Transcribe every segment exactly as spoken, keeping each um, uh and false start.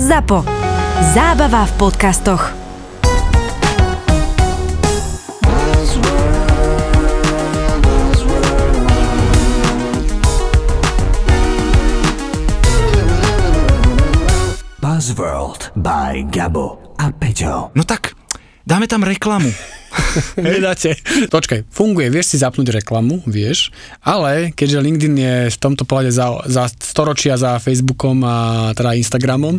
ZAPO. Zábava v podcastoch. Buzz World by Gabo a Peďo. No tak, dáme tam reklamu. Nedáte. Počkaj, funguje, vieš si zapnúť reklamu, vieš, ale keďže LinkedIn je v tomto pohľade za, za storočia za Facebookom a teda Instagramom,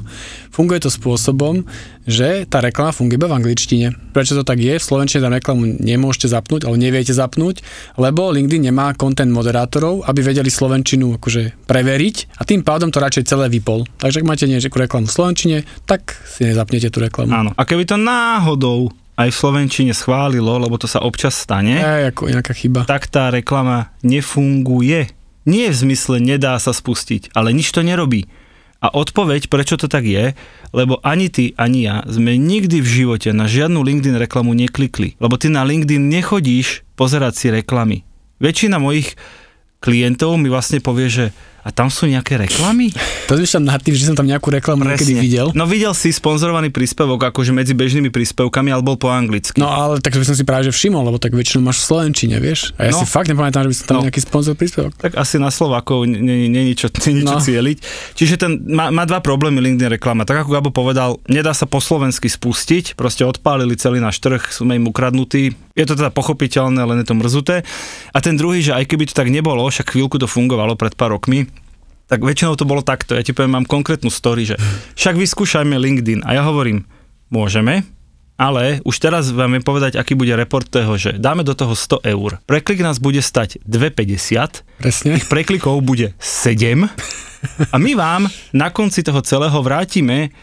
funguje to spôsobom, že tá reklama funguje iba v angličtine. Prečo to tak je? V slovenčine tam reklamu nemôžete zapnúť, alebo neviete zapnúť, lebo LinkedIn nemá content moderátorov, aby vedeli slovenčinu akože preveriť a tým pádom to radšej celé vypol. Takže ak máte nejakú reklamu v slovenčine, tak si nezapnete tú reklamu. Áno. A keby to náhodou aj v slovenčine schválilo, lebo to sa občas stane, aj ako nejaká chyba, tak tá reklama nefunguje. Nie v zmysle nedá sa spustiť, ale nič to nerobí. A odpoveď, prečo to tak je, lebo ani ty, ani ja sme nikdy v živote na žiadnu LinkedIn reklamu neklikli, lebo ty na LinkedIn nechodíš pozerať si reklamy. Väčšina mojich klientov mi vlastne povie, že a tam sú nejaké reklamy? To zmyšľam nad tým, že som tam nejakú reklamu niekedy videl. No videl si sponzorovaný príspevok akože medzi bežnými príspevkami, ale bol po anglicky. No ale tak by som si práve že všimol, lebo tak väčšinou máš v slovenčine, vieš? A ja no. si fakt nepamätám, že by som tam no. nejaký sponzor príspevok. Tak asi na Slovákov nie je ničo cieliť. Čiže ten má, má dva problémy LinkedIn reklama. Tak ako Gabo povedal, nedá sa po slovensky spustiť, proste odpálili celý náš trh, sú im ukradnutí. Je to teda pochopiteľné, len je to mrzuté. A ten druhý, že aj keby to tak nebolo, však chvíľku to fungovalo pred pár rokmi, tak väčšinou to bolo takto. Ja ti poviem, mám konkrétnu story, že však vyskúšajme LinkedIn. A ja hovorím, môžeme, ale už teraz vám viem povedať, aký bude report toho, že dáme do toho sto eur. Preklik nás bude stať dve päťdesiat. Presne. Ich preklikov bude sedem. A my vám na konci toho celého vrátime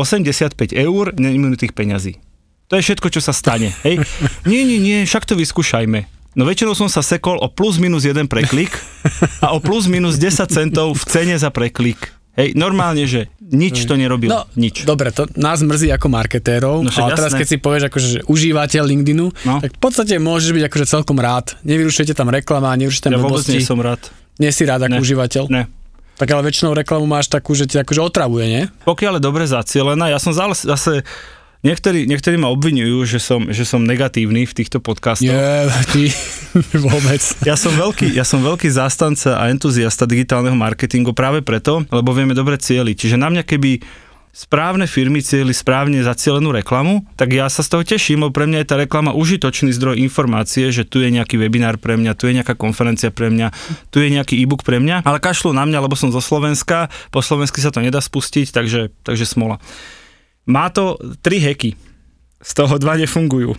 osemdesiatpäť eur neminutých peňazí. To je všetko, čo sa stane. Hej. Nie, nie, nie, však to vyskúšajme. No väčšinou som sa sekol o plus minus jeden preklik a o plus minus desať centov v cene za preklik. Hej, normálne, že nič to nerobilo. No, nič. Dobre, to nás mrzí ako marketérov, no, ale jasné. Teraz keď si povieš, akože, že užívateľ LinkedInu, no. tak v podstate môžeš byť akože celkom rád. Nevyrušujete tam reklama, nevyrušujete tam blbosti. Ja vôbec nie som rád. Nie si rád ako ne. užívateľ? Ne. Tak ale väčšinou reklamu máš takú, že ti akože otravuje, nie? Pokiaľ je dobre zacielená, ja som zase... Niektorí, niektorí ma obviňujú, že som, že som negatívny v týchto podcastoch. Nie, ty vôbec. Ja som veľký, ja som veľký zástanca a entuziasta digitálneho marketingu práve preto, lebo vieme dobre cieliť. Čiže na mňa keby správne firmy cieli správne zacielenú reklamu, tak ja sa z toho teším, lebo pre mňa je tá reklama užitočný zdroj informácie, že tu je nejaký webinár pre mňa, tu je nejaká konferencia pre mňa, tu je nejaký e-book pre mňa, ale kašľú na mňa, lebo som zo Slovenska, po slovensky sa to nedá spustiť, takže, takže smola. Má to tri hacky, z toho dva nefungujú.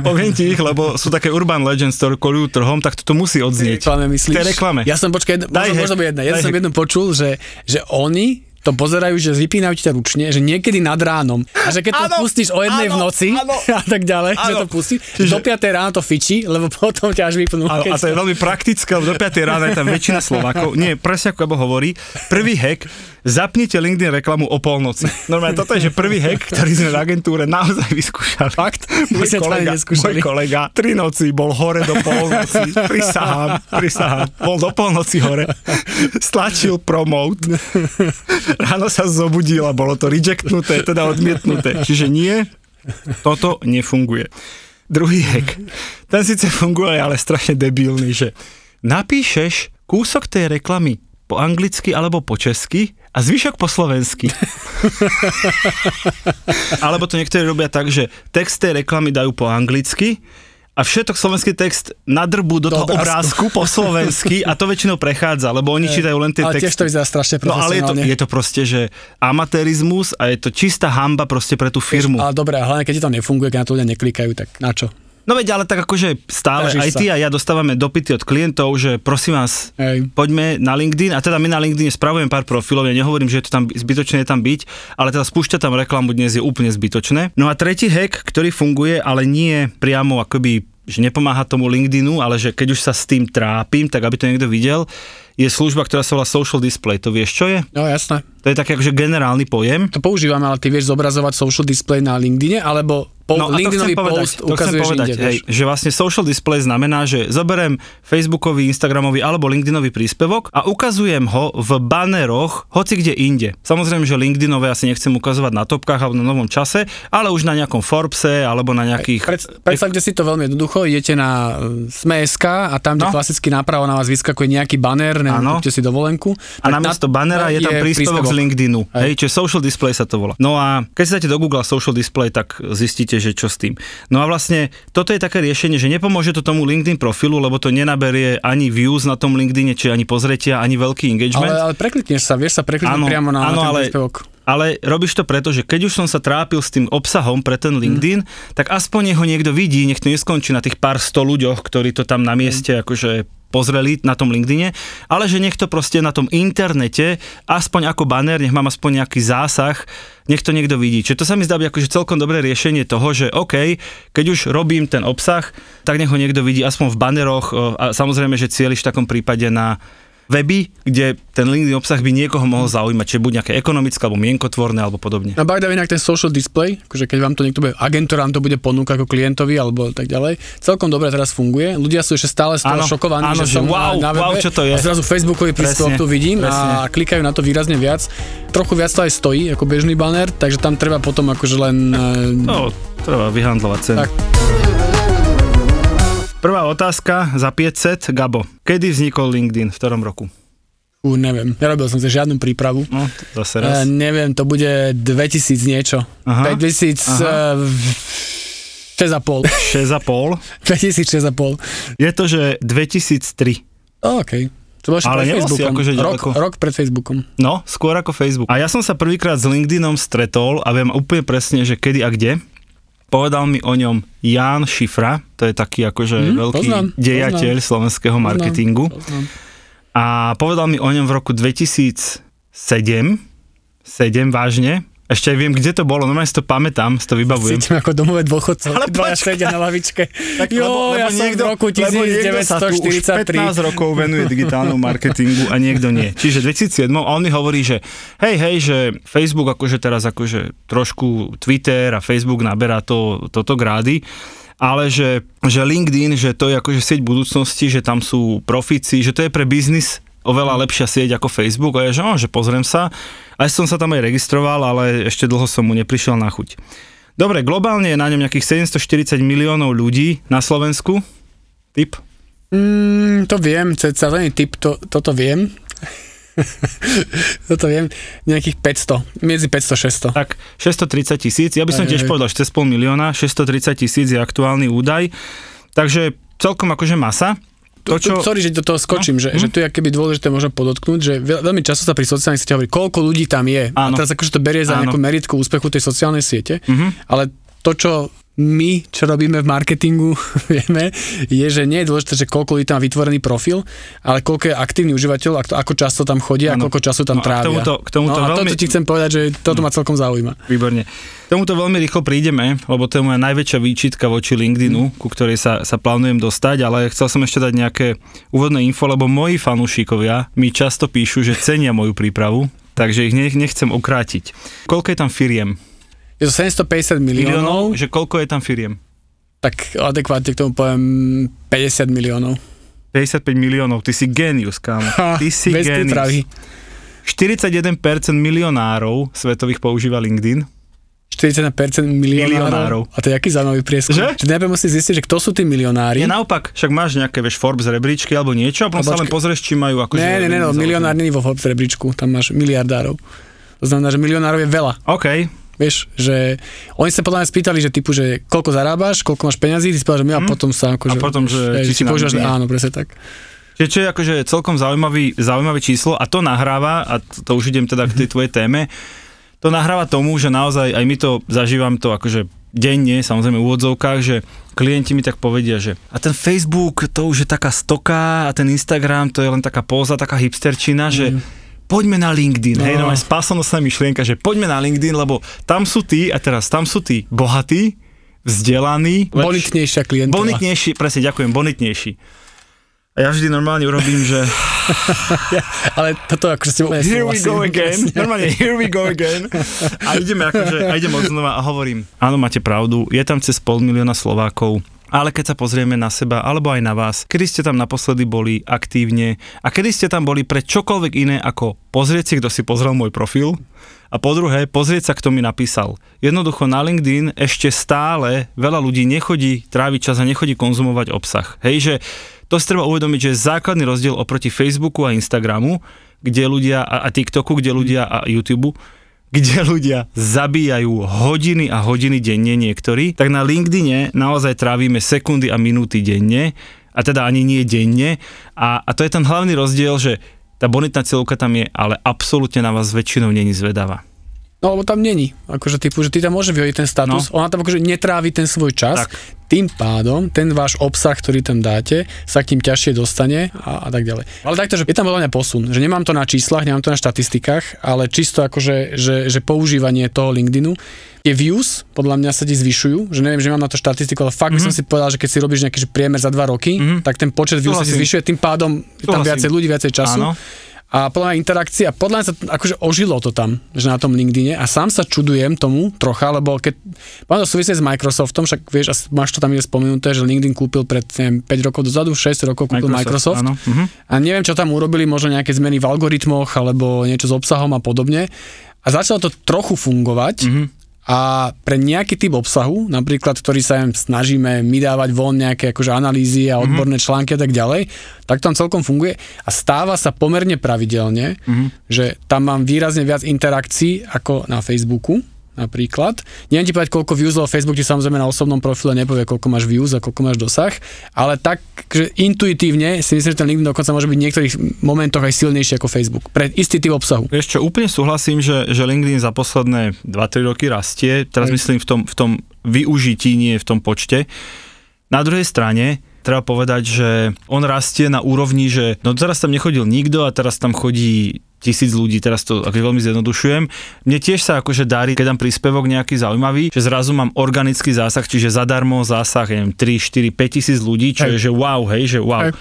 Poviem ti ich, lebo sú také urban legends, ktoré kolujú trhom, tak toto musí odznieť. Reklame myslíš? Té reklame. Ja som, počkaj, jedno, možno, možno by jedna, ja som jednu počul, že, že oni to pozerajú, že vypínajú ťa ručne, že niekedy nad ránom. A že keď to ano, pustíš o jednej ano, v noci ano, a tak ďalej, ano, že to pustíš, čiže... do piatej rána to fičí, lebo potom ťa až vypnú. Ano, a to je veľmi praktické, lebo do piatej rána je tam väčšina Slovákov. Nie, presne ako Gabo hovorí, prvý hack, zapnite LinkedIn reklamu o polnoci. Normálne, toto je, že prvý hack, ktorý sme v agentúre naozaj vyskúšali. Fakt, môj kolega, môj kolega, tri noci bol hore do polnoci, prisahám, prisahám, bol do polnoci hore, stlačil promote. Ráno sa zobudil a bolo to rejectnuté, teda odmietnuté. Čiže nie, toto nefunguje. Druhý hack. Ten síce funguje, ale strašne debilný, že napíšeš kúsok tej reklamy po anglicky alebo po česky a zvyšok po slovensky. Alebo to niektorí robia tak, že text tej reklamy dajú po anglicky a všetok slovenský text nadrbu do, do toho obrázku. obrázku po slovensky a to väčšinou prechádza, lebo oni e, čítajú len tie texty. Ale tiež to vyzerá strašne profesionálne. No ale je to, je to proste, že amatérizmus a je to čistá hamba proste pre tú firmu. Jež, ale dobre, hlavne keď ti to nefunguje, keď na to ľudia neklikajú, tak na čo? No veď, ale tak akože stále Dažíš aj ty sa. A ja dostávame dopyty od klientov, že prosím vás, Ej. poďme na LinkedIn, a teda my na LinkedIn spravujem pár profilov, ja nehovorím, že je to tam zbytočné je tam byť, ale teda spúšťať tam reklamu dnes je úplne zbytočné. No a tretí hack, ktorý funguje, ale nie priamo akoby, že nepomáha tomu LinkedInu, ale že keď už sa s tým trápim, tak aby to niekto videl, je služba, ktorá sa volá social display. To vieš, čo je? No jasné. To je taký akože generálny pojem. To používame, ale ty vieš zobrazovať social display na LinkedIne, alebo po, no, LinkedInový post ukazuješ inde. Hej, že vlastne social display znamená, že zoberiem Facebookový, Instagramový alebo LinkedInový príspevok a ukazujem ho v baneroch hoci kde inde. Samozrejme, že LinkedInové asi nechcem ukazovať na topkách alebo na Novom čase, ale už na nejakom Forbese alebo na nejakých... Pred, predstavte si to veľmi jednoducho, idete na es em e bodka es ka a tam no. klasicky nápravo na vás vyskakuje nejaký banér, neviem, kúpte si dovolenku. A namiesto banera je tam príspevok z LinkedInu. Hej, čiže social display sa to volá. No a keď si dáte do Google social display, tak zistíte, že čo s tým. No a vlastne toto je také riešenie, že nepomôže to tomu LinkedIn profilu, lebo to nenaberie ani views na tom LinkedIne, či ani pozretia, ani veľký engagement. Ale, ale preklikneš sa, vieš sa prekliknúť priamo na, áno, na ten ale... príspevok. Ale robíš to preto, že keď už som sa trápil s tým obsahom pre ten LinkedIn, mm. tak aspoň ho niekto vidí, nech to neskončí na tých pár sto ľuďoch, ktorí to tam na mieste mm. akože pozreli na tom LinkedIne, ale že nech to proste na tom internete, aspoň ako banér, nech mám aspoň nejaký zásah, nech to niekto vidí. Čiže to sa mi zdá byť akože celkom dobré riešenie toho, že OK, keď už robím ten obsah, tak nech ho niekto vidí aspoň v baneroch a samozrejme, že cieliš v takom prípade na weby, kde ten LinkedIn obsah by niekoho mohol zaujímať, či buď nejaké ekonomické, alebo mienkotvorné, alebo podobne. A bajda inak ten social display, akože keď vám to niekto bude, agentúra vám to bude ponúkať ako klientovi, alebo tak ďalej, celkom dobre teraz funguje. Ľudia sú ešte stále z toho šokovaní, áno, že, že som wow, na webe, wow, čo to je? A zrazu Facebookový príspevok tu vidím presne. A klikajú na to výrazne viac. Trochu viac to aj stojí, ako bežný banér, takže tam treba potom akože len... No, treba vyhandlovať cenu. Tak. Prvá otázka za päťsto, Gabo. Kedy vznikol LinkedIn? V ktorom roku? Už neviem, nerobil som si žiadnu prípravu. No, zase raz. E, neviem, to bude dvetisíc niečo. Aha. päťtisíc šesť a pol. šesť a pol? päťtisíc šesť a pol. Je to, že dvetisíc tri. Oh, OK. To ale nebol si akože ďaleko. Rok, rok pred Facebookom. No, skôr ako Facebook. A ja som sa prvýkrát s LinkedInom stretol a viem úplne presne, že kedy a kde. Povedal mi o ňom Jano Cifra, to je taký akože mm, veľký poznám, dejateľ poznám, slovenského poznám, marketingu. Poznám. A povedal mi o ňom v roku dvetisícsedem, sedem vážne, ešte aj viem, kde to bolo, normálne si to pamätám, si to vybavujem. Cítim ako domové dôchodcov, ale dva sedia na lavičke. Tak, jo, lebo, lebo ja niekto, som v roku devätnásťstoštyridsaťtri. pätnásť rokov venuje digitálnom marketingu a niekto nie. Čiže dvetisícsedem a on mi hovorí, že hej, hej, že Facebook akože teraz akože trošku Twitter a Facebook naberá to, toto grády, ale že, že LinkedIn, že to je akože sieť budúcnosti, že tam sú profíci, že to je pre biznis oveľa lepšia sieť ako Facebook a ja, že, oh, že pozriem sa. Aj som sa tam aj registroval, ale ešte dlho som mu neprišiel na chuť. Dobre, globálne je na ňom nejakých sedemstoštyridsať miliónov ľudí na Slovensku. Tip? Mm, to viem, ceca, len tip, to, toto viem. Toto viem, nejakých päťsto, medzi päťsto a šesťsto. Tak, šesťstotridsať tisíc, ja by som aj, tiež aj. povedal, že cez pol milióna, šesťstotridsať tisíc je aktuálny údaj, takže celkom akože masa. To, čo... Sorry, že do toho skočím, no. že, že tu je akoby dôležité možno podotknúť, že veľ, veľmi často sa pri sociálnych sieťach hovorí, koľko ľudí tam je. Áno. A teraz akože to berie za Áno. nejakú meritku úspechu tej sociálnej siete, mm-hmm. ale to, čo my, čo robíme v marketingu, vieme, je, že nie je dôležité, že koľko ľudí tam má vytvorený profil, ale koľko je aktívny užívateľ, ako často tam chodí a koľko času tam no, trávia. K tomuto, k tomuto no, a veľmi... toto ti chcem povedať, že toto no. ma celkom zaujíma. Výborne. K tomuto veľmi rýchlo prídeme, lebo to je moja najväčšia výčitka voči LinkedInu, ku ktorej sa, sa plánujem dostať, ale chcel som ešte dať nejaké úvodné info, lebo moji fanúšikovia mi často píšu, že cenia moju prípravu, takže ich nechcem okrátiť. Koľko je tam firiem? Je to sedemstopäťdesiat miliónov. Že koľko je tam firiem? Tak adekvátne k tomu poviem päťdesiat miliónov. päťdesiatpäť miliónov, ty si génius, kámo. Ty si génius. štyridsaťjeden percent milionárov svetových používa LinkedIn. štyridsaťjeden percent milionárov. A to je aký zaujímavý prieskum. Že? Čiže najprv musíš zistiť, že kto sú tí milionári. Nie, naopak, však máš nejaké, vieš, Forbes rebríčky alebo niečo, a potom sa len pozrieš, či majú akože... Ne, ne, ne, no, milionár nie je vo Forbes rebríčku, tam máš miliardárov. To znamená, že milionárov je veľa. OK. Vieš, že oni sa podľa mňa spýtali, že typu, že koľko zarábaš, koľko máš peňazí, ty si povedal, že my a potom sa akože... A potom, že... Ej, či si používaš, áno, presne tak. Čiže čo je akože celkom zaujímavý, zaujímavé číslo a to nahráva, a to už idem teda k tej tvojej téme, to nahráva tomu, že naozaj aj my to zažívam to akože denne, samozrejme v úvodzovkách, že klienti mi tak povedia, že a ten Facebook to už je taká stoka a ten Instagram to je len taká póza, taká hipsterčina, mm. že poďme na LinkedIn, no. hej, no aj spásanosná myšlienka, že poďme na LinkedIn, lebo tam sú tí, a teraz tam sú tí bohatí, vzdelaní, bonitnejšia klientela. Bonitnejší, presne, ďakujem, bonitnejší. A ja vždy normálne urobím, že... Ale toto akože s tebou... Here we go again. Normálne, here we go again. A ideme akože, a idem odznova a hovorím, áno, máte pravdu, je tam cez pol milióna Slovákov, ale keď sa pozrieme na seba, alebo aj na vás, kedy ste tam naposledy boli aktívne a kedy ste tam boli pre čokoľvek iné, ako pozrieť si, kto si pozrel môj profil, a po druhé, pozrieť sa, kto mi napísal. Jednoducho na LinkedIn ešte stále veľa ľudí nechodí tráviť čas a nechodí konzumovať obsah. Hej, že to si treba uvedomiť, že je základný rozdiel oproti Facebooku a Instagramu, kde ľudia, a TikToku, kde ľudia, a YouTubeu, kde ľudia zabíjajú hodiny a hodiny denne niektorí, tak na LinkedIne naozaj trávime sekundy a minúty denne, a teda ani nie denne. A, a to je ten hlavný rozdiel, že tá bonitná cieľovka tam je, ale absolútne na vás väčšinou není zvedavá. No, lebo tam není. Akože typu, že ty tam môže vyhodiť ten status, no. Ona tam akože netrávi ten svoj čas, tak. Tým pádom ten váš obsah, ktorý tam dáte, sa k tým ťažšie dostane a, a tak ďalej. Ale takto, že je tam veľa posun, že nemám to na číslach, nemám to na štatistikách, ale čisto akože, že, že používanie toho LinkedInu, tie views podľa mňa sa ti zvyšujú, že neviem, že mám na to štatistiku, ale fakt mm-hmm. by som si povedal, že keď si robíš nejaký priemer za dva roky, mm-hmm. tak ten počet views sa ti zvyšuje, tým pádom je tam viacej ľudí, viacej času. Áno. A podľa mňa interakcia, podľa mňa sa akože ožilo to tam, že na tom LinkedIne, a sám sa čudujem tomu trocha, lebo keď mám to súvisieť s Microsoftom, však vieš, asi máš to tam ide spomenuté, že LinkedIn kúpil pred neviem, päť rokov dozadu, šesť rokov kúpil Microsoft, Microsoft uh-huh. a neviem, čo tam urobili, možno nejaké zmeny v algoritmoch, alebo niečo s obsahom a podobne, a začalo to trochu fungovať, uh-huh. a pre nejaký typ obsahu, napríklad, ktorý sa im snažíme my dávať von nejaké akože analýzy a odborné mm-hmm. články a tak ďalej, tak to tam celkom funguje a stáva sa pomerne pravidelne, mm-hmm. že tam mám výrazne viac interakcií ako na Facebooku napríklad. Neviem ti povedať, koľko views, lebo Facebook ti samozrejme na osobnom profile nepovie, koľko máš views a koľko máš dosah, ale tak, že intuitívne si myslím, že ten LinkedIn dokonca môže byť v niektorých momentoch aj silnejší ako Facebook. Pre istý typ obsahu. Ešte úplne súhlasím, že, že LinkedIn za posledné dva tri roky rastie, teraz aj. Myslím v tom, v tom využití, nie v tom počte. Na druhej strane treba povedať, že on rastie na úrovni, že no teraz tam nechodil nikto a teraz tam chodí tisíc ľudí, teraz to akože veľmi zjednodušujem. Mne tiež sa akože darí, keď dám príspevok nejaký zaujímavý, že zrazu mám organický zásah, čiže zadarmo zásah, neviem, tri, štyri, päť tisíc ľudí, čo hej. je, že wow, hej, že wow. Hej.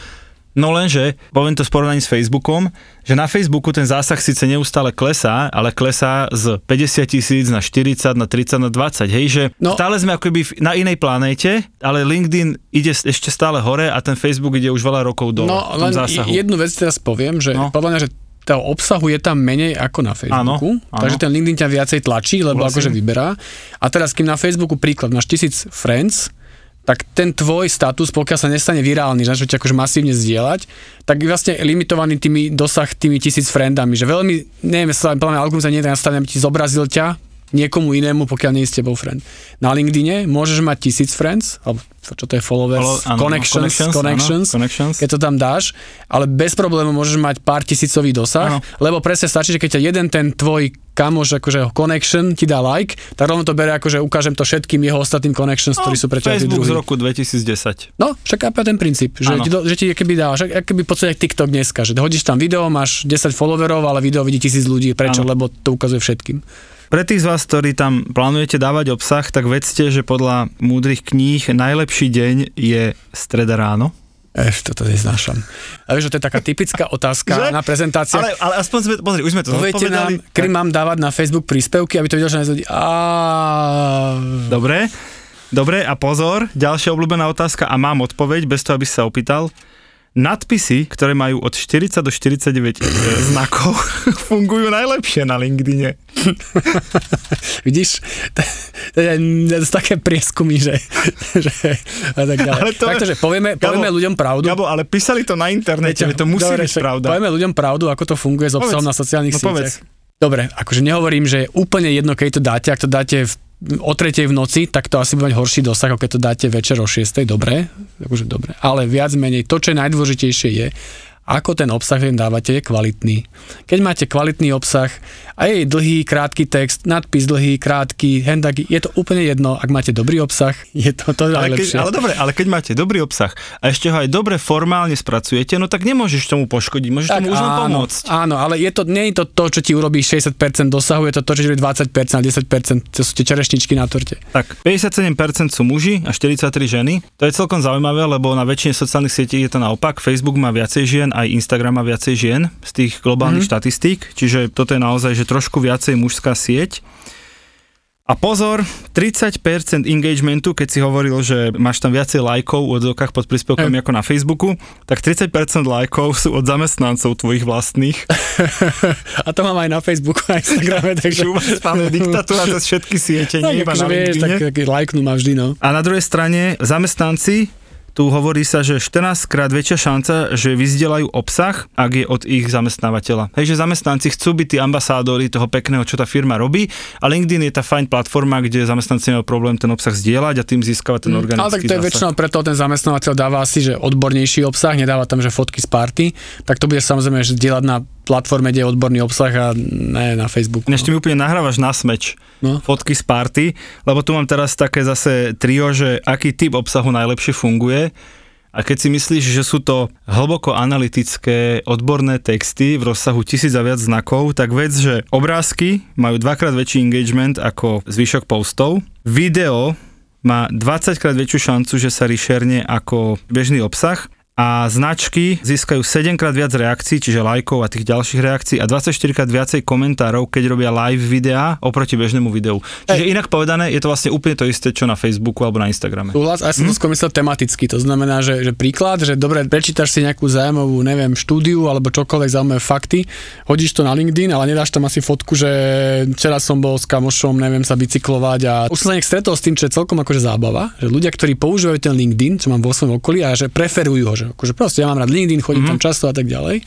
No lenže, poviem to v porovnaní s Facebookom, že na Facebooku ten zásah síce neustále klesá, ale klesá z päťdesiat tisíc na štyridsať, na tridsať, na dvadsať, hej, že no. Stále sme akoby na inej planéte, ale LinkedIn ide ešte stále hore a ten Facebook ide už veľa rokov dole no, v tom zásahu. No len jednu vec teraz poviem, že no. podľa mňa, že toho obsahu je tam menej ako na Facebooku, áno, áno. takže ten LinkedIn ťa viacej tlačí, lebo vlastne. Akože vyberá. A teraz, kým na Facebooku príklad, máš tisíc friends, tak ten tvoj status, pokiaľ sa nestane virálny, že ťa akože masívne zdieľať, tak je vlastne limitovaný tými dosah tými tisíc friendami, že veľmi, neviem, sa plná algoritmus ani nenastavne, aby ti zobrazil ťa niekomu inému, pokiaľ nie je s tebou friend. Na LinkedIne môžeš mať tisíc friends, alebo čo to je followers, Hello, connections, áno, connections, connections, áno, connections, keď to tam dáš, ale bez problému môžeš mať pár tisícový dosah, áno. Lebo presne stačí, že keď ťa jeden ten tvoj kamoš, akože connection, ti dá like, tak rovno to berie, akože ukážem to všetkým jeho ostatným connections, no, ktorí sú pre ťa tí druhí. Facebook z roku dvetisícdesať. No, však aj ten princíp, že ti, do, že ti keby dá, však keby podstate TikTok dneska, že hodíš tam video, máš desať followerov, ale video vidí tisíc ľudí, prečo? Áno. Lebo to ukazuje všetkým. Pre tých z vás, ktorí tam plánujete dávať obsah, tak vedzte, že podľa múdrych kníh najlepší deň je streda ráno. Eš, toto neznášam. Ale vieš, to je taká typická otázka že? Na prezentáciách. Ale, ale aspoň sme, pozri, už sme to poviete zodpovedali. Poviete nám, kým mám dávať na Facebook príspevky, aby to videl, že nezhodí. Dobre, dobre, a pozor, ďalšia obľúbená otázka a mám odpoveď, bez toho, aby si sa opýtal. Nadpisy, ktoré majú od štyridsať do štyridsaťdeväť znakov, fungujú najlepšie na LinkedIne. Vidíš? To je také prieskumy, že... že a tak ďalej. Takže povieme, povieme Gabo, ľuďom pravdu. Gabo, ale písali to na internete, Peťo, to musí dobre, byť pravda. Povieme ľuďom pravdu, ako to funguje s obsahom na sociálnych no sieťach. Dobre, akože nehovorím, že je úplne jedno, keď to dáte, ak to dáte v o tretej v noci, tak to asi bude mať horší dosah, ako keď to dáte večer o šiestej, dobre, akože dobre, ale viac menej to, čo je najdôležitejšie je, ako ten obsah, ktorý dávate, je kvalitný. Keď máte kvalitný obsah a je dlhý, krátky text, nadpis dlhý, krátky, hendaky, je to úplne jedno, ak máte dobrý obsah, je to to najlepšie. Ale, ale dobre, ale keď máte dobrý obsah a ešte ho aj dobre formálne spracujete, no tak nemôžeš tomu poškodiť, môžeš tak, tomu už len pomôcť. Áno, ale je to, nie je to to, čo ti urobí šesťdesiat percent dosahu, je to to, čo ti urobí dvadsať percent, desať percent, to sú tie čerešničky na torte. Tak, päťdesiatsedem percent sú muži a štyridsaťtri percent ženy. To je celkom zaujímavé, lebo na väčšine sociálnych sietí je to naopak. Facebook má viacej žien, aj Instagram má viacej žien z tých globálnych mm-hmm. štatistík, čiže toto je naozaj, že trošku viacej mužská sieť. A pozor, tridsať percent engagementu, keď si hovoril, že máš tam viacej lajkov v odzvukách pod príspevkami hey. Ako na Facebooku, tak tridsať percent lajkov sú od zamestnancov tvojich vlastných. A to mám aj na Facebooku, na Instagrame. Takže u vás pánuje diktatúra cez všetky siete, no, nie iba na LinkedIne. Tak lajknú ma vždy, no. A na druhej strane zamestnanci. Tu hovorí sa, že štrnásťkrát väčšia šanca, že vyzdelajú obsah, ak je od ich zamestnávateľa. Hej, že zamestnanci chcú byť tí ambasádori toho pekného, čo tá firma robí, a LinkedIn je tá fajn platforma, kde zamestnanci majú problém ten obsah zdieľať a tým získava ten organický zásah. Ale tak to je väčšinou preto, ten zamestnávateľ dáva asi, že odbornejší obsah, nedáva tam, že fotky z party, tak to bude samozrejme, že zdieľať na platforme, kde je odborný obsah a ne na Facebooku. Ešte mi úplne nahrávaš na smeč no. Fotky z party, lebo tu mám teraz také zase trio, že aký typ obsahu najlepšie funguje. A keď si myslíš, že sú to hlboko analytické, odborné texty v rozsahu tisíc a viac znakov, tak vedz, že obrázky majú dvakrát väčší engagement ako zvyšok postov. Video má dvadsaťkrát väčšiu šancu, že sa rešerne ako bežný obsah. A značky získajú sedemkrát viac reakcií, čiže lajkov a tých ďalších reakcií a dvadsaťštyrikrát viacej komentárov, keď robia live videá oproti bežnému videu. Čiže Ej. Inak povedané, je to vlastne úplne to isté, čo na Facebooku alebo na Instagrame. Súhlas, aj som hm? to skomyslel tematicky, to znamená, že, že príklad, že dobre, prečítaš si nejakú zaujímavú, neviem, štúdiu alebo čokoľvek zaujímavé fakty, hodíš to na LinkedIn, ale nedáš tam asi fotku, že včera som bol s kamošom, neviem, sa bicyklovať a už som sa nejak stretol s tým, čo je celkom akože zábava, že ľudia, ktorí používajú ten LinkedIn, čo mám vo svojom okolí a že preferujú ho, že akože proste ja mám rád LinkedIn, chodím mm-hmm. tam často a tak ďalej,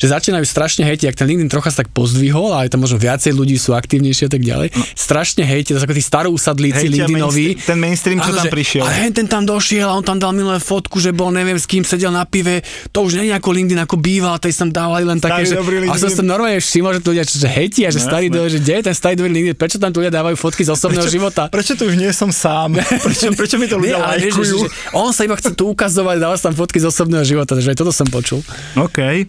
že začínajú strašne hejti, ak ten LinkedIn trocha sa tak pozdvihol a aj tam možno viacej ľudí sú aktívnejšie a tak ďalej, no. strašne hejti, to sú ako tí starousadlíci LinkedInoví. Mainstream, ten mainstream, áno, čo tam že, prišiel. A ten tam došiel a on tam dal minulé fotku, že bol neviem s kým sedel na pive, to už nie je ako LinkedIn, ako býval, tej tam dávali len také, že, a som sa normálne všimol, že to ľudia čo, že hejti a že no, starý do, že kde je ten starý dobrý LinkedIn, prečo tam tu ľudia dávajú fotky z osobného prečo, života? Prečo tu už nie som sám? Prečo, prečo mi to ľudia lajkujú? On sa iba chce tu ukazovať, dáva tam fotky z osobného života, takže aj toto som počul. OK.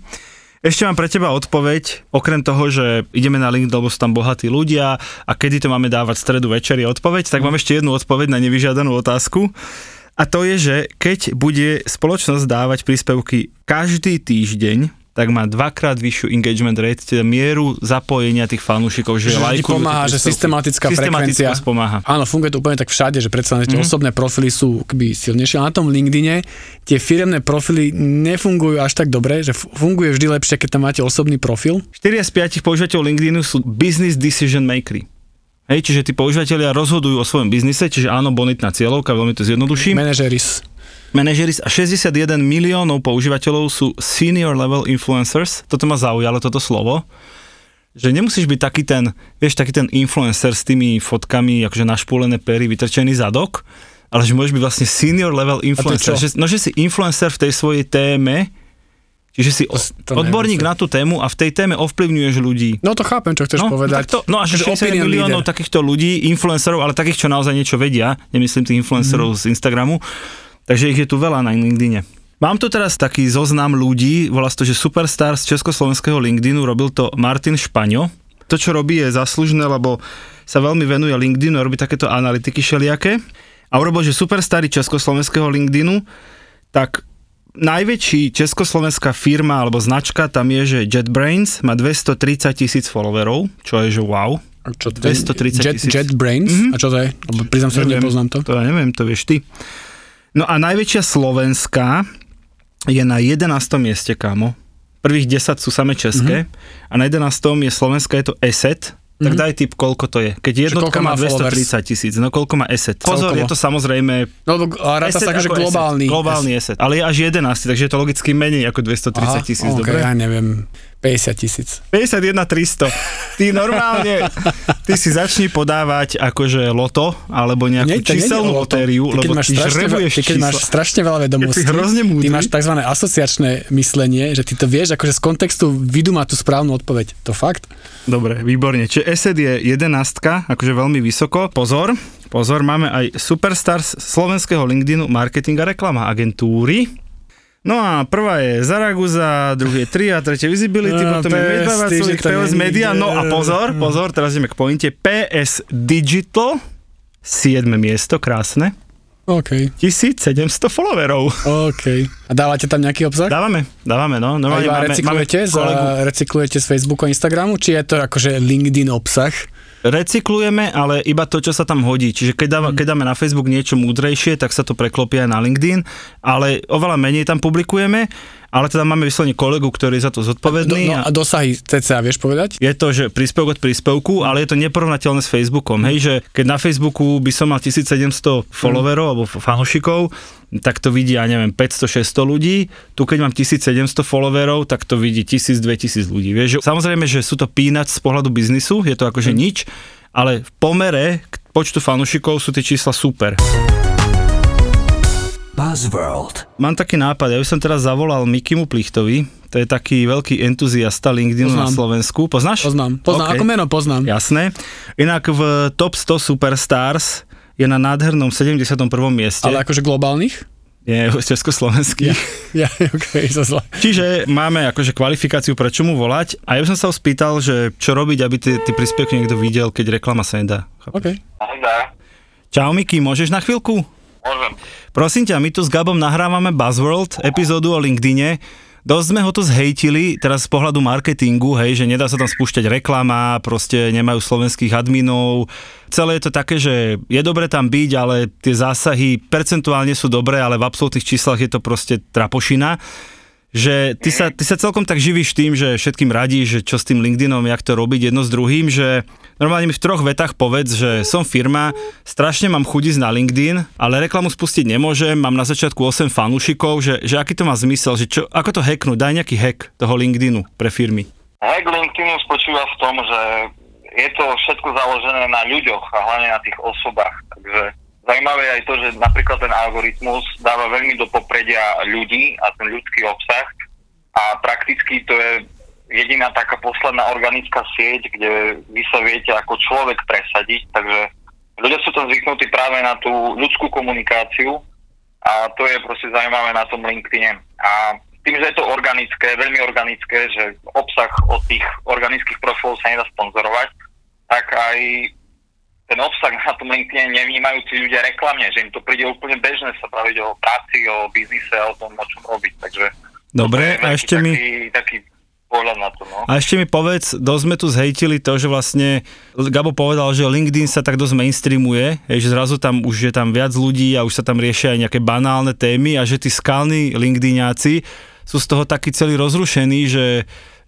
Ešte mám pre teba odpoveď, okrem toho, že ideme na LinkedIn, lebo sú tam bohatí ľudia a kedy to máme dávať v stredu večer je odpoveď, tak mám ešte jednu odpoveď na nevyžiadanú otázku. A to je, že keď bude spoločnosť dávať príspevky každý týždeň, tak má dvakrát vyššiu engagement rate, teda mieru zapojenia tých fanúšikov, že, že lajkujú. Pomáha, že systematická frekvencia. Pomáha. Áno, funguje to úplne tak všade, že predsa tie mm. osobné profily sú akby silnejšie. A na tom LinkedIne tie firemné profily nefungujú až tak dobre, že funguje vždy lepšie, keď tam máte osobný profil. štyri z piatich používateľov LinkedInu sú business decision makery. Hej, čiže tí používateľia rozhodujú o svojom biznise, čiže áno, bonitná cieľovka, veľmi to zjednoduším. Manageris. Manažeri a šesťdesiatjeden miliónov používateľov sú senior level influencers. Toto ma zaujalo, toto slovo. Že nemusíš byť taký ten, vieš, taký ten influencer s tými fotkami, akože našpúlené pery, vytrčený zadok, ale že môžeš byť vlastne senior level influencer. Že, no, že si influencer v tej svojej téme, čiže si o, odborník neviem. Na tú tému a v tej téme ovplyvňuješ ľudí. No to chápem, čo chceš no, povedať. No, to, no a šesťdesiat miliónov leader. Takýchto ľudí, influencerov, ale takých, čo naozaj niečo vedia, nemyslím tých influencerov mm. z Instagramu, takže ich je tu veľa na LinkedIne. Mám tu teraz taký zoznam ľudí, volá sa to, že superstar z československého LinkedInu, robil to Martin Špaňo. To, čo robí, je zaslužné, lebo sa veľmi venuje LinkedInu a robí takéto analytiky šeliaké. A urobil, že superstary československého LinkedInu, tak najväčší československá firma alebo značka tam je, že JetBrains, má dvestotridsaťtisíc followerov, čo je, že wow. A čo to je? dvestotridsaťtisíc. Jet, JetBrains? Mm-hmm. A čo to je? Priznám sa, že nepoznám to. To ja neviem, to vieš ty. No a najväčšia slovenská je na jedenástom mieste, kámo. Prvých desať sú same české. Mm-hmm. A na jedenástom je slovenská, je to ESET. Mm-hmm. Tak daj tip, koľko to je. Keď jednotka má dvestotridsaťtisíc, no koľko má ESET? Pozor, celkovo. Je to samozrejme... No ráta sa akože globálny. Globálny ESET. Ale je až jedenásť, takže je to logicky menej ako dvestotridsaťtisíc. Okay, dobre? Ja neviem. päťdesiat tisíc. päťdesiatjeden tristo. Ty normálne, ty si začni podávať akože loto, alebo nejakú nie, číselnú lotériu, lebo ty žrebuješ čísla. Ty keď máš strašne veľa vedomostí, ty máš tzv. Asociačné myslenie, že ty to vieš, akože z kontextu vydúmať tú správnu odpoveď. To fakt? Dobre, výborne. Čiže ESET je jedenástka, akože veľmi vysoko. Pozor, pozor, máme aj superstar slovenského LinkedInu marketing a reklama agentúry. No a prvá je Zaragoza, druhé tri a tretie Visibility, no, potom P S, je Medbavaculík, P S Media, no a pozor, pozor, teraz ideme k pointe, P S Digital, siedme miesto, krásne, okay. tisícsedemsto followerov. OK. A dávate tam nejaký obsah? Dávame, dávame, no. Normálne máme, recyklujete, máme kolegu. A recyklujete z Facebooku a Instagramu, či je to akože LinkedIn obsah? Recyklujeme, ale iba to, čo sa tam hodí. Čiže keď, dáva, keď dáme na Facebook niečo múdrejšie, tak sa to preklopí aj na LinkedIn, ale oveľa menej tam publikujeme, ale teda máme vyslovene kolegu, ktorý je za to zodpovedný. A, do, no, a dosahy cca vieš povedať? Je to, že príspevok od príspevku, ale je to neporovnateľné s Facebookom. Hej, že keď na Facebooku by som mal tisícsedemsto followerov mm. alebo fanúšikov, tak to vidí, ja neviem, päťsto šesťsto ľudí. Tu keď mám tisícsedemsto followerov, tak to vidí tisíc dvetisíc ľudí. Vieš? Samozrejme, že sú to peanuts z pohľadu biznisu, je to akože mm. nič, ale v pomere k počtu fanúšikov sú tie čísla super. Buzz World. Mám taký nápad, ja by som teraz zavolal Mikymu Plichtovi, to je taký veľký entuziasta LinkedInu na Slovensku. Poznáš? Poznám, poznám, okay. Ako meno poznám. Jasné. Inak v Top sto Superstars je na nádhernom sedemdesiatom prvom mieste. Ale akože globálnych? Nie, československých. Ja, ja okej, okay, so zle. Čiže máme akože kvalifikáciu, prečo mu volať. A ja by som sa ho spýtal, že čo robiť, aby ty, ty príspevky niekto videl, keď reklama sa nedá. Chápeš? OK. Čau Miky, môžeš na chvíľku? Môžem. Prosím ťa, my tu s Gabom nahrávame Buzz World, epizódu o LinkedIne. Dosť sme ho tu zhejtili, teraz z pohľadu marketingu, hej, že nedá sa tam spúšťať reklama, proste nemajú slovenských adminov. Celé je to také, že je dobre tam byť, ale tie zásahy percentuálne sú dobré, ale v absolútnych číslach je to proste trapošina. Že ty sa, ty sa celkom tak živíš tým, že všetkým radíš, že čo s tým LinkedInom, jak to robiť jedno s druhým, že normálne mi v troch vetách povedz, že som firma, strašne mám chuť ísť na LinkedIn, ale reklamu spustiť nemôžem, mám na začiatku osem fanúšikov, že, že aký to má zmysel, že čo, ako to hacknúť, daj nejaký hack toho LinkedInu pre firmy. Hack LinkedInu spočíva v tom, že je to všetko založené na ľuďoch a hlavne na tých osobách, takže... Zajímavé je aj to, že napríklad ten algoritmus dáva veľmi do popredia ľudí a ten ľudský obsah a prakticky to je jediná taká posledná organická sieť, kde vy sa viete ako človek presadiť, takže ľudia sú tam zvyknutí práve na tú ľudskú komunikáciu a to je proste zaujímavé na tom LinkedIne. A tým, že je to organické, veľmi organické, že obsah od tých organických profilov sa nedá sponzorovať, tak aj... ten obsah na tom LinkedIn nevnímajú tí ľudia reklamne, že im to príde úplne bežné sa baviť o práci, o biznise, o tom, o čom robiť, takže... Dobre, a ešte taký, mi... Taký pohľad na to, no. A ešte mi povedz, dosť sme tu zhejtili to, že vlastne Gabo povedal, že LinkedIn sa tak dosť mainstreamuje, že zrazu tam už je tam viac ľudí a už sa tam riešia aj nejaké banálne témy a že tí skalní LinkedInáci sú z toho takí celí rozrušení, že...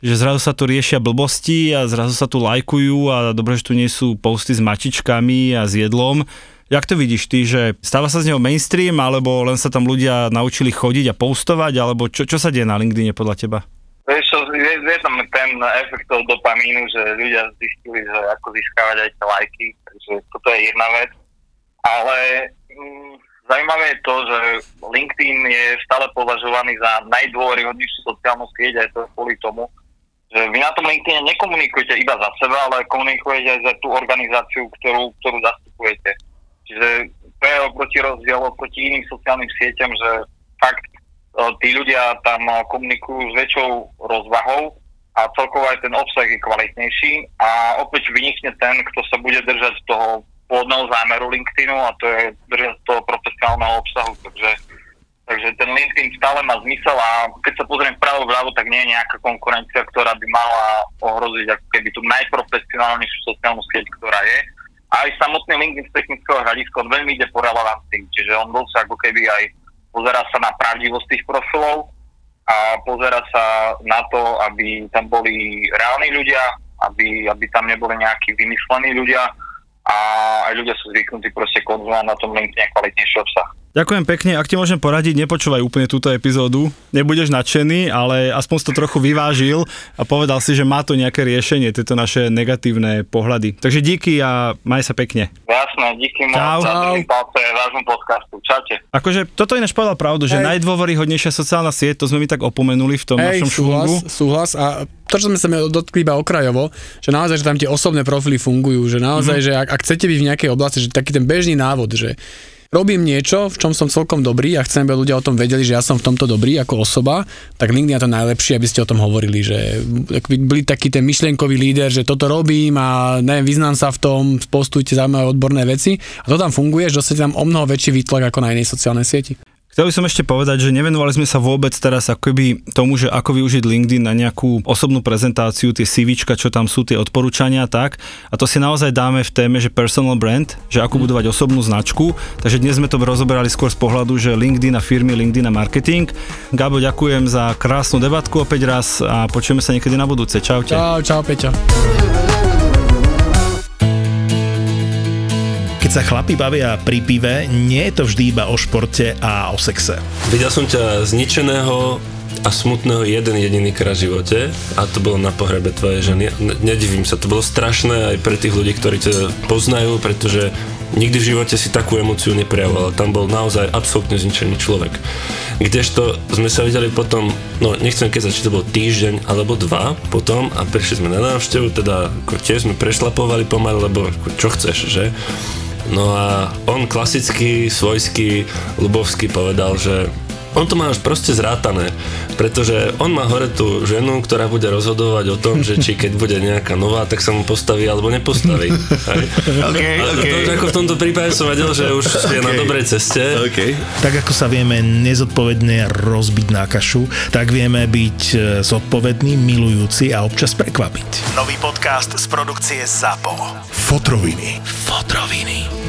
že zrazu sa tu riešia blbosti a zrazu sa tu lajkujú a dobre, že tu nie sú posty s mačičkami a s jedlom. Jak to vidíš ty, že stáva sa z neho mainstream, alebo len sa tam ľudia naučili chodiť a postovať, alebo čo, čo sa deje na LinkedIne podľa teba? Vieš čo, je, je tam ten efekt toho dopamínu, že ľudia zistili, že ako získavať aj tie lajky, takže toto je jedna vec. Ale mm, zaujímavé je to, že LinkedIn je stále považovaný za najdôveryhodnejšiu sociálnu sieť, aj to kvôli tomu, že vy na tom LinkedIne nekomunikujete iba za seba, ale komunikujete aj za tú organizáciu, ktorú, ktorú zastupujete. Čiže to je oproti rozdielu oproti iným sociálnym sieťam, že fakt tí ľudia tam komunikujú s väčšou rozvahou a celkovo aj ten obsah je kvalitnejší a opäť vynikne ten, kto sa bude držať toho pôvodného zámeru LinkedInu a to je držať toho profesionálneho obsahu, takže... Takže ten LinkedIn stále má zmysel a keď sa pozriem vpravo vľavo, tak nie je nejaká konkurencia, ktorá by mala ohroziť ako keby tú najprofesionálnejšiu sociálnu sieť, ktorá je. A aj samotný LinkedIn z technického hľadiska on veľmi ide po relevancii, čiže on bol sa ako keby aj pozerá sa na pravdivosť tých profilov a pozerá sa na to, aby tam boli reálni ľudia, aby, aby tam neboli nejakí vymyslení ľudia a aj ľudia sú zvyknutí proste konzumovať na tom LinkedIne kvalitnejší obsah. Ďakujem pekne, ak ti môžem poradiť, nepočúvaj úplne túto epizódu, nebudeš nadšený, ale aspoň si to trochu vyvážil a povedal si, že má to nejaké riešenie, tieto naše negatívne pohľady. Takže díky a maj sa pekne. Jasné, díky moc za páce vášmu podcastu. Čaute. Akože toto ináč povedal pravdu, že Hej. najdôveryhodnejšia sociálna sieť, to sme mi tak opomenuli v tom Hej, našom švungu. Súhlas, súhlas a to, čo sme sa dotkli iba okrajovo, že naozaj, že tam tie osobné profily fungujú, že naozaj, mm-hmm. že ak, ak chcete byť v nejakej oblasti, že taký ten bežný návod, že robím niečo, v čom som celkom dobrý a chcem, aby ľudia o tom vedeli, že ja som v tomto dobrý ako osoba, tak LinkedIn je to najlepšie, aby ste o tom hovorili, že byli taký ten myšlienkový líder, že toto robím a neviem, vyznám sa v tom, postujte zaujímavé odborné veci a to tam funguje, že dostate tam o mnoho väčší výtlak ako na inej sociálnej sieti. Chcel by som ešte povedať, že nevenovali sme sa vôbec teraz akoby tomu, že ako využiť LinkedIn na nejakú osobnú prezentáciu, tie CVčka, čo tam sú, tie odporúčania tak. A to si naozaj dáme v téme, že personal brand, že ako budovať osobnú značku. Takže dnes sme to rozoberali skôr z pohľadu, že LinkedIn a firmy, LinkedIn a marketing. Gabo, ďakujem za krásnu debatku opäť raz a počujeme sa niekedy na budúce. Čaute. Čau, čau, Peťo. Keď sa chlapi bavia pri pive, nie je to vždy iba o športe a o sexe. Videl som ťa zničeného a smutného jeden jediný krát v živote a to bolo na pohrebe tvojej ženy. Nedivím sa, to bolo strašné aj pre tých ľudí, ktorí ťa poznajú, pretože nikdy v živote si takú emóciu neprejavoval. Tam bol naozaj absolútne zničený človek. Kdežto sme sa videli potom, no nechcem keď či to bol týždeň alebo dva potom a prišli sme na návštevu, teda tiež sme prešlapovali pomaly, lebo čo chceš, že? No a on klasicky, svojský, ľubovský povedal, že on to má už proste zrátané, pretože on má hore tú ženu, ktorá bude rozhodovať o tom, že či keď bude nejaká nová, tak sa mu postaví alebo nepostaví. Hej. Okay, a okay. To, ako v tomto prípade som vedel, že už okay. je na dobrej ceste. Okay. Tak ako sa vieme nezodpovedne rozbiť na kašu, tak vieme byť zodpovední, milujúci a občas prekvapiť. Nový podcast z produkcie ZAPO. Fotroviny. Fotroviny.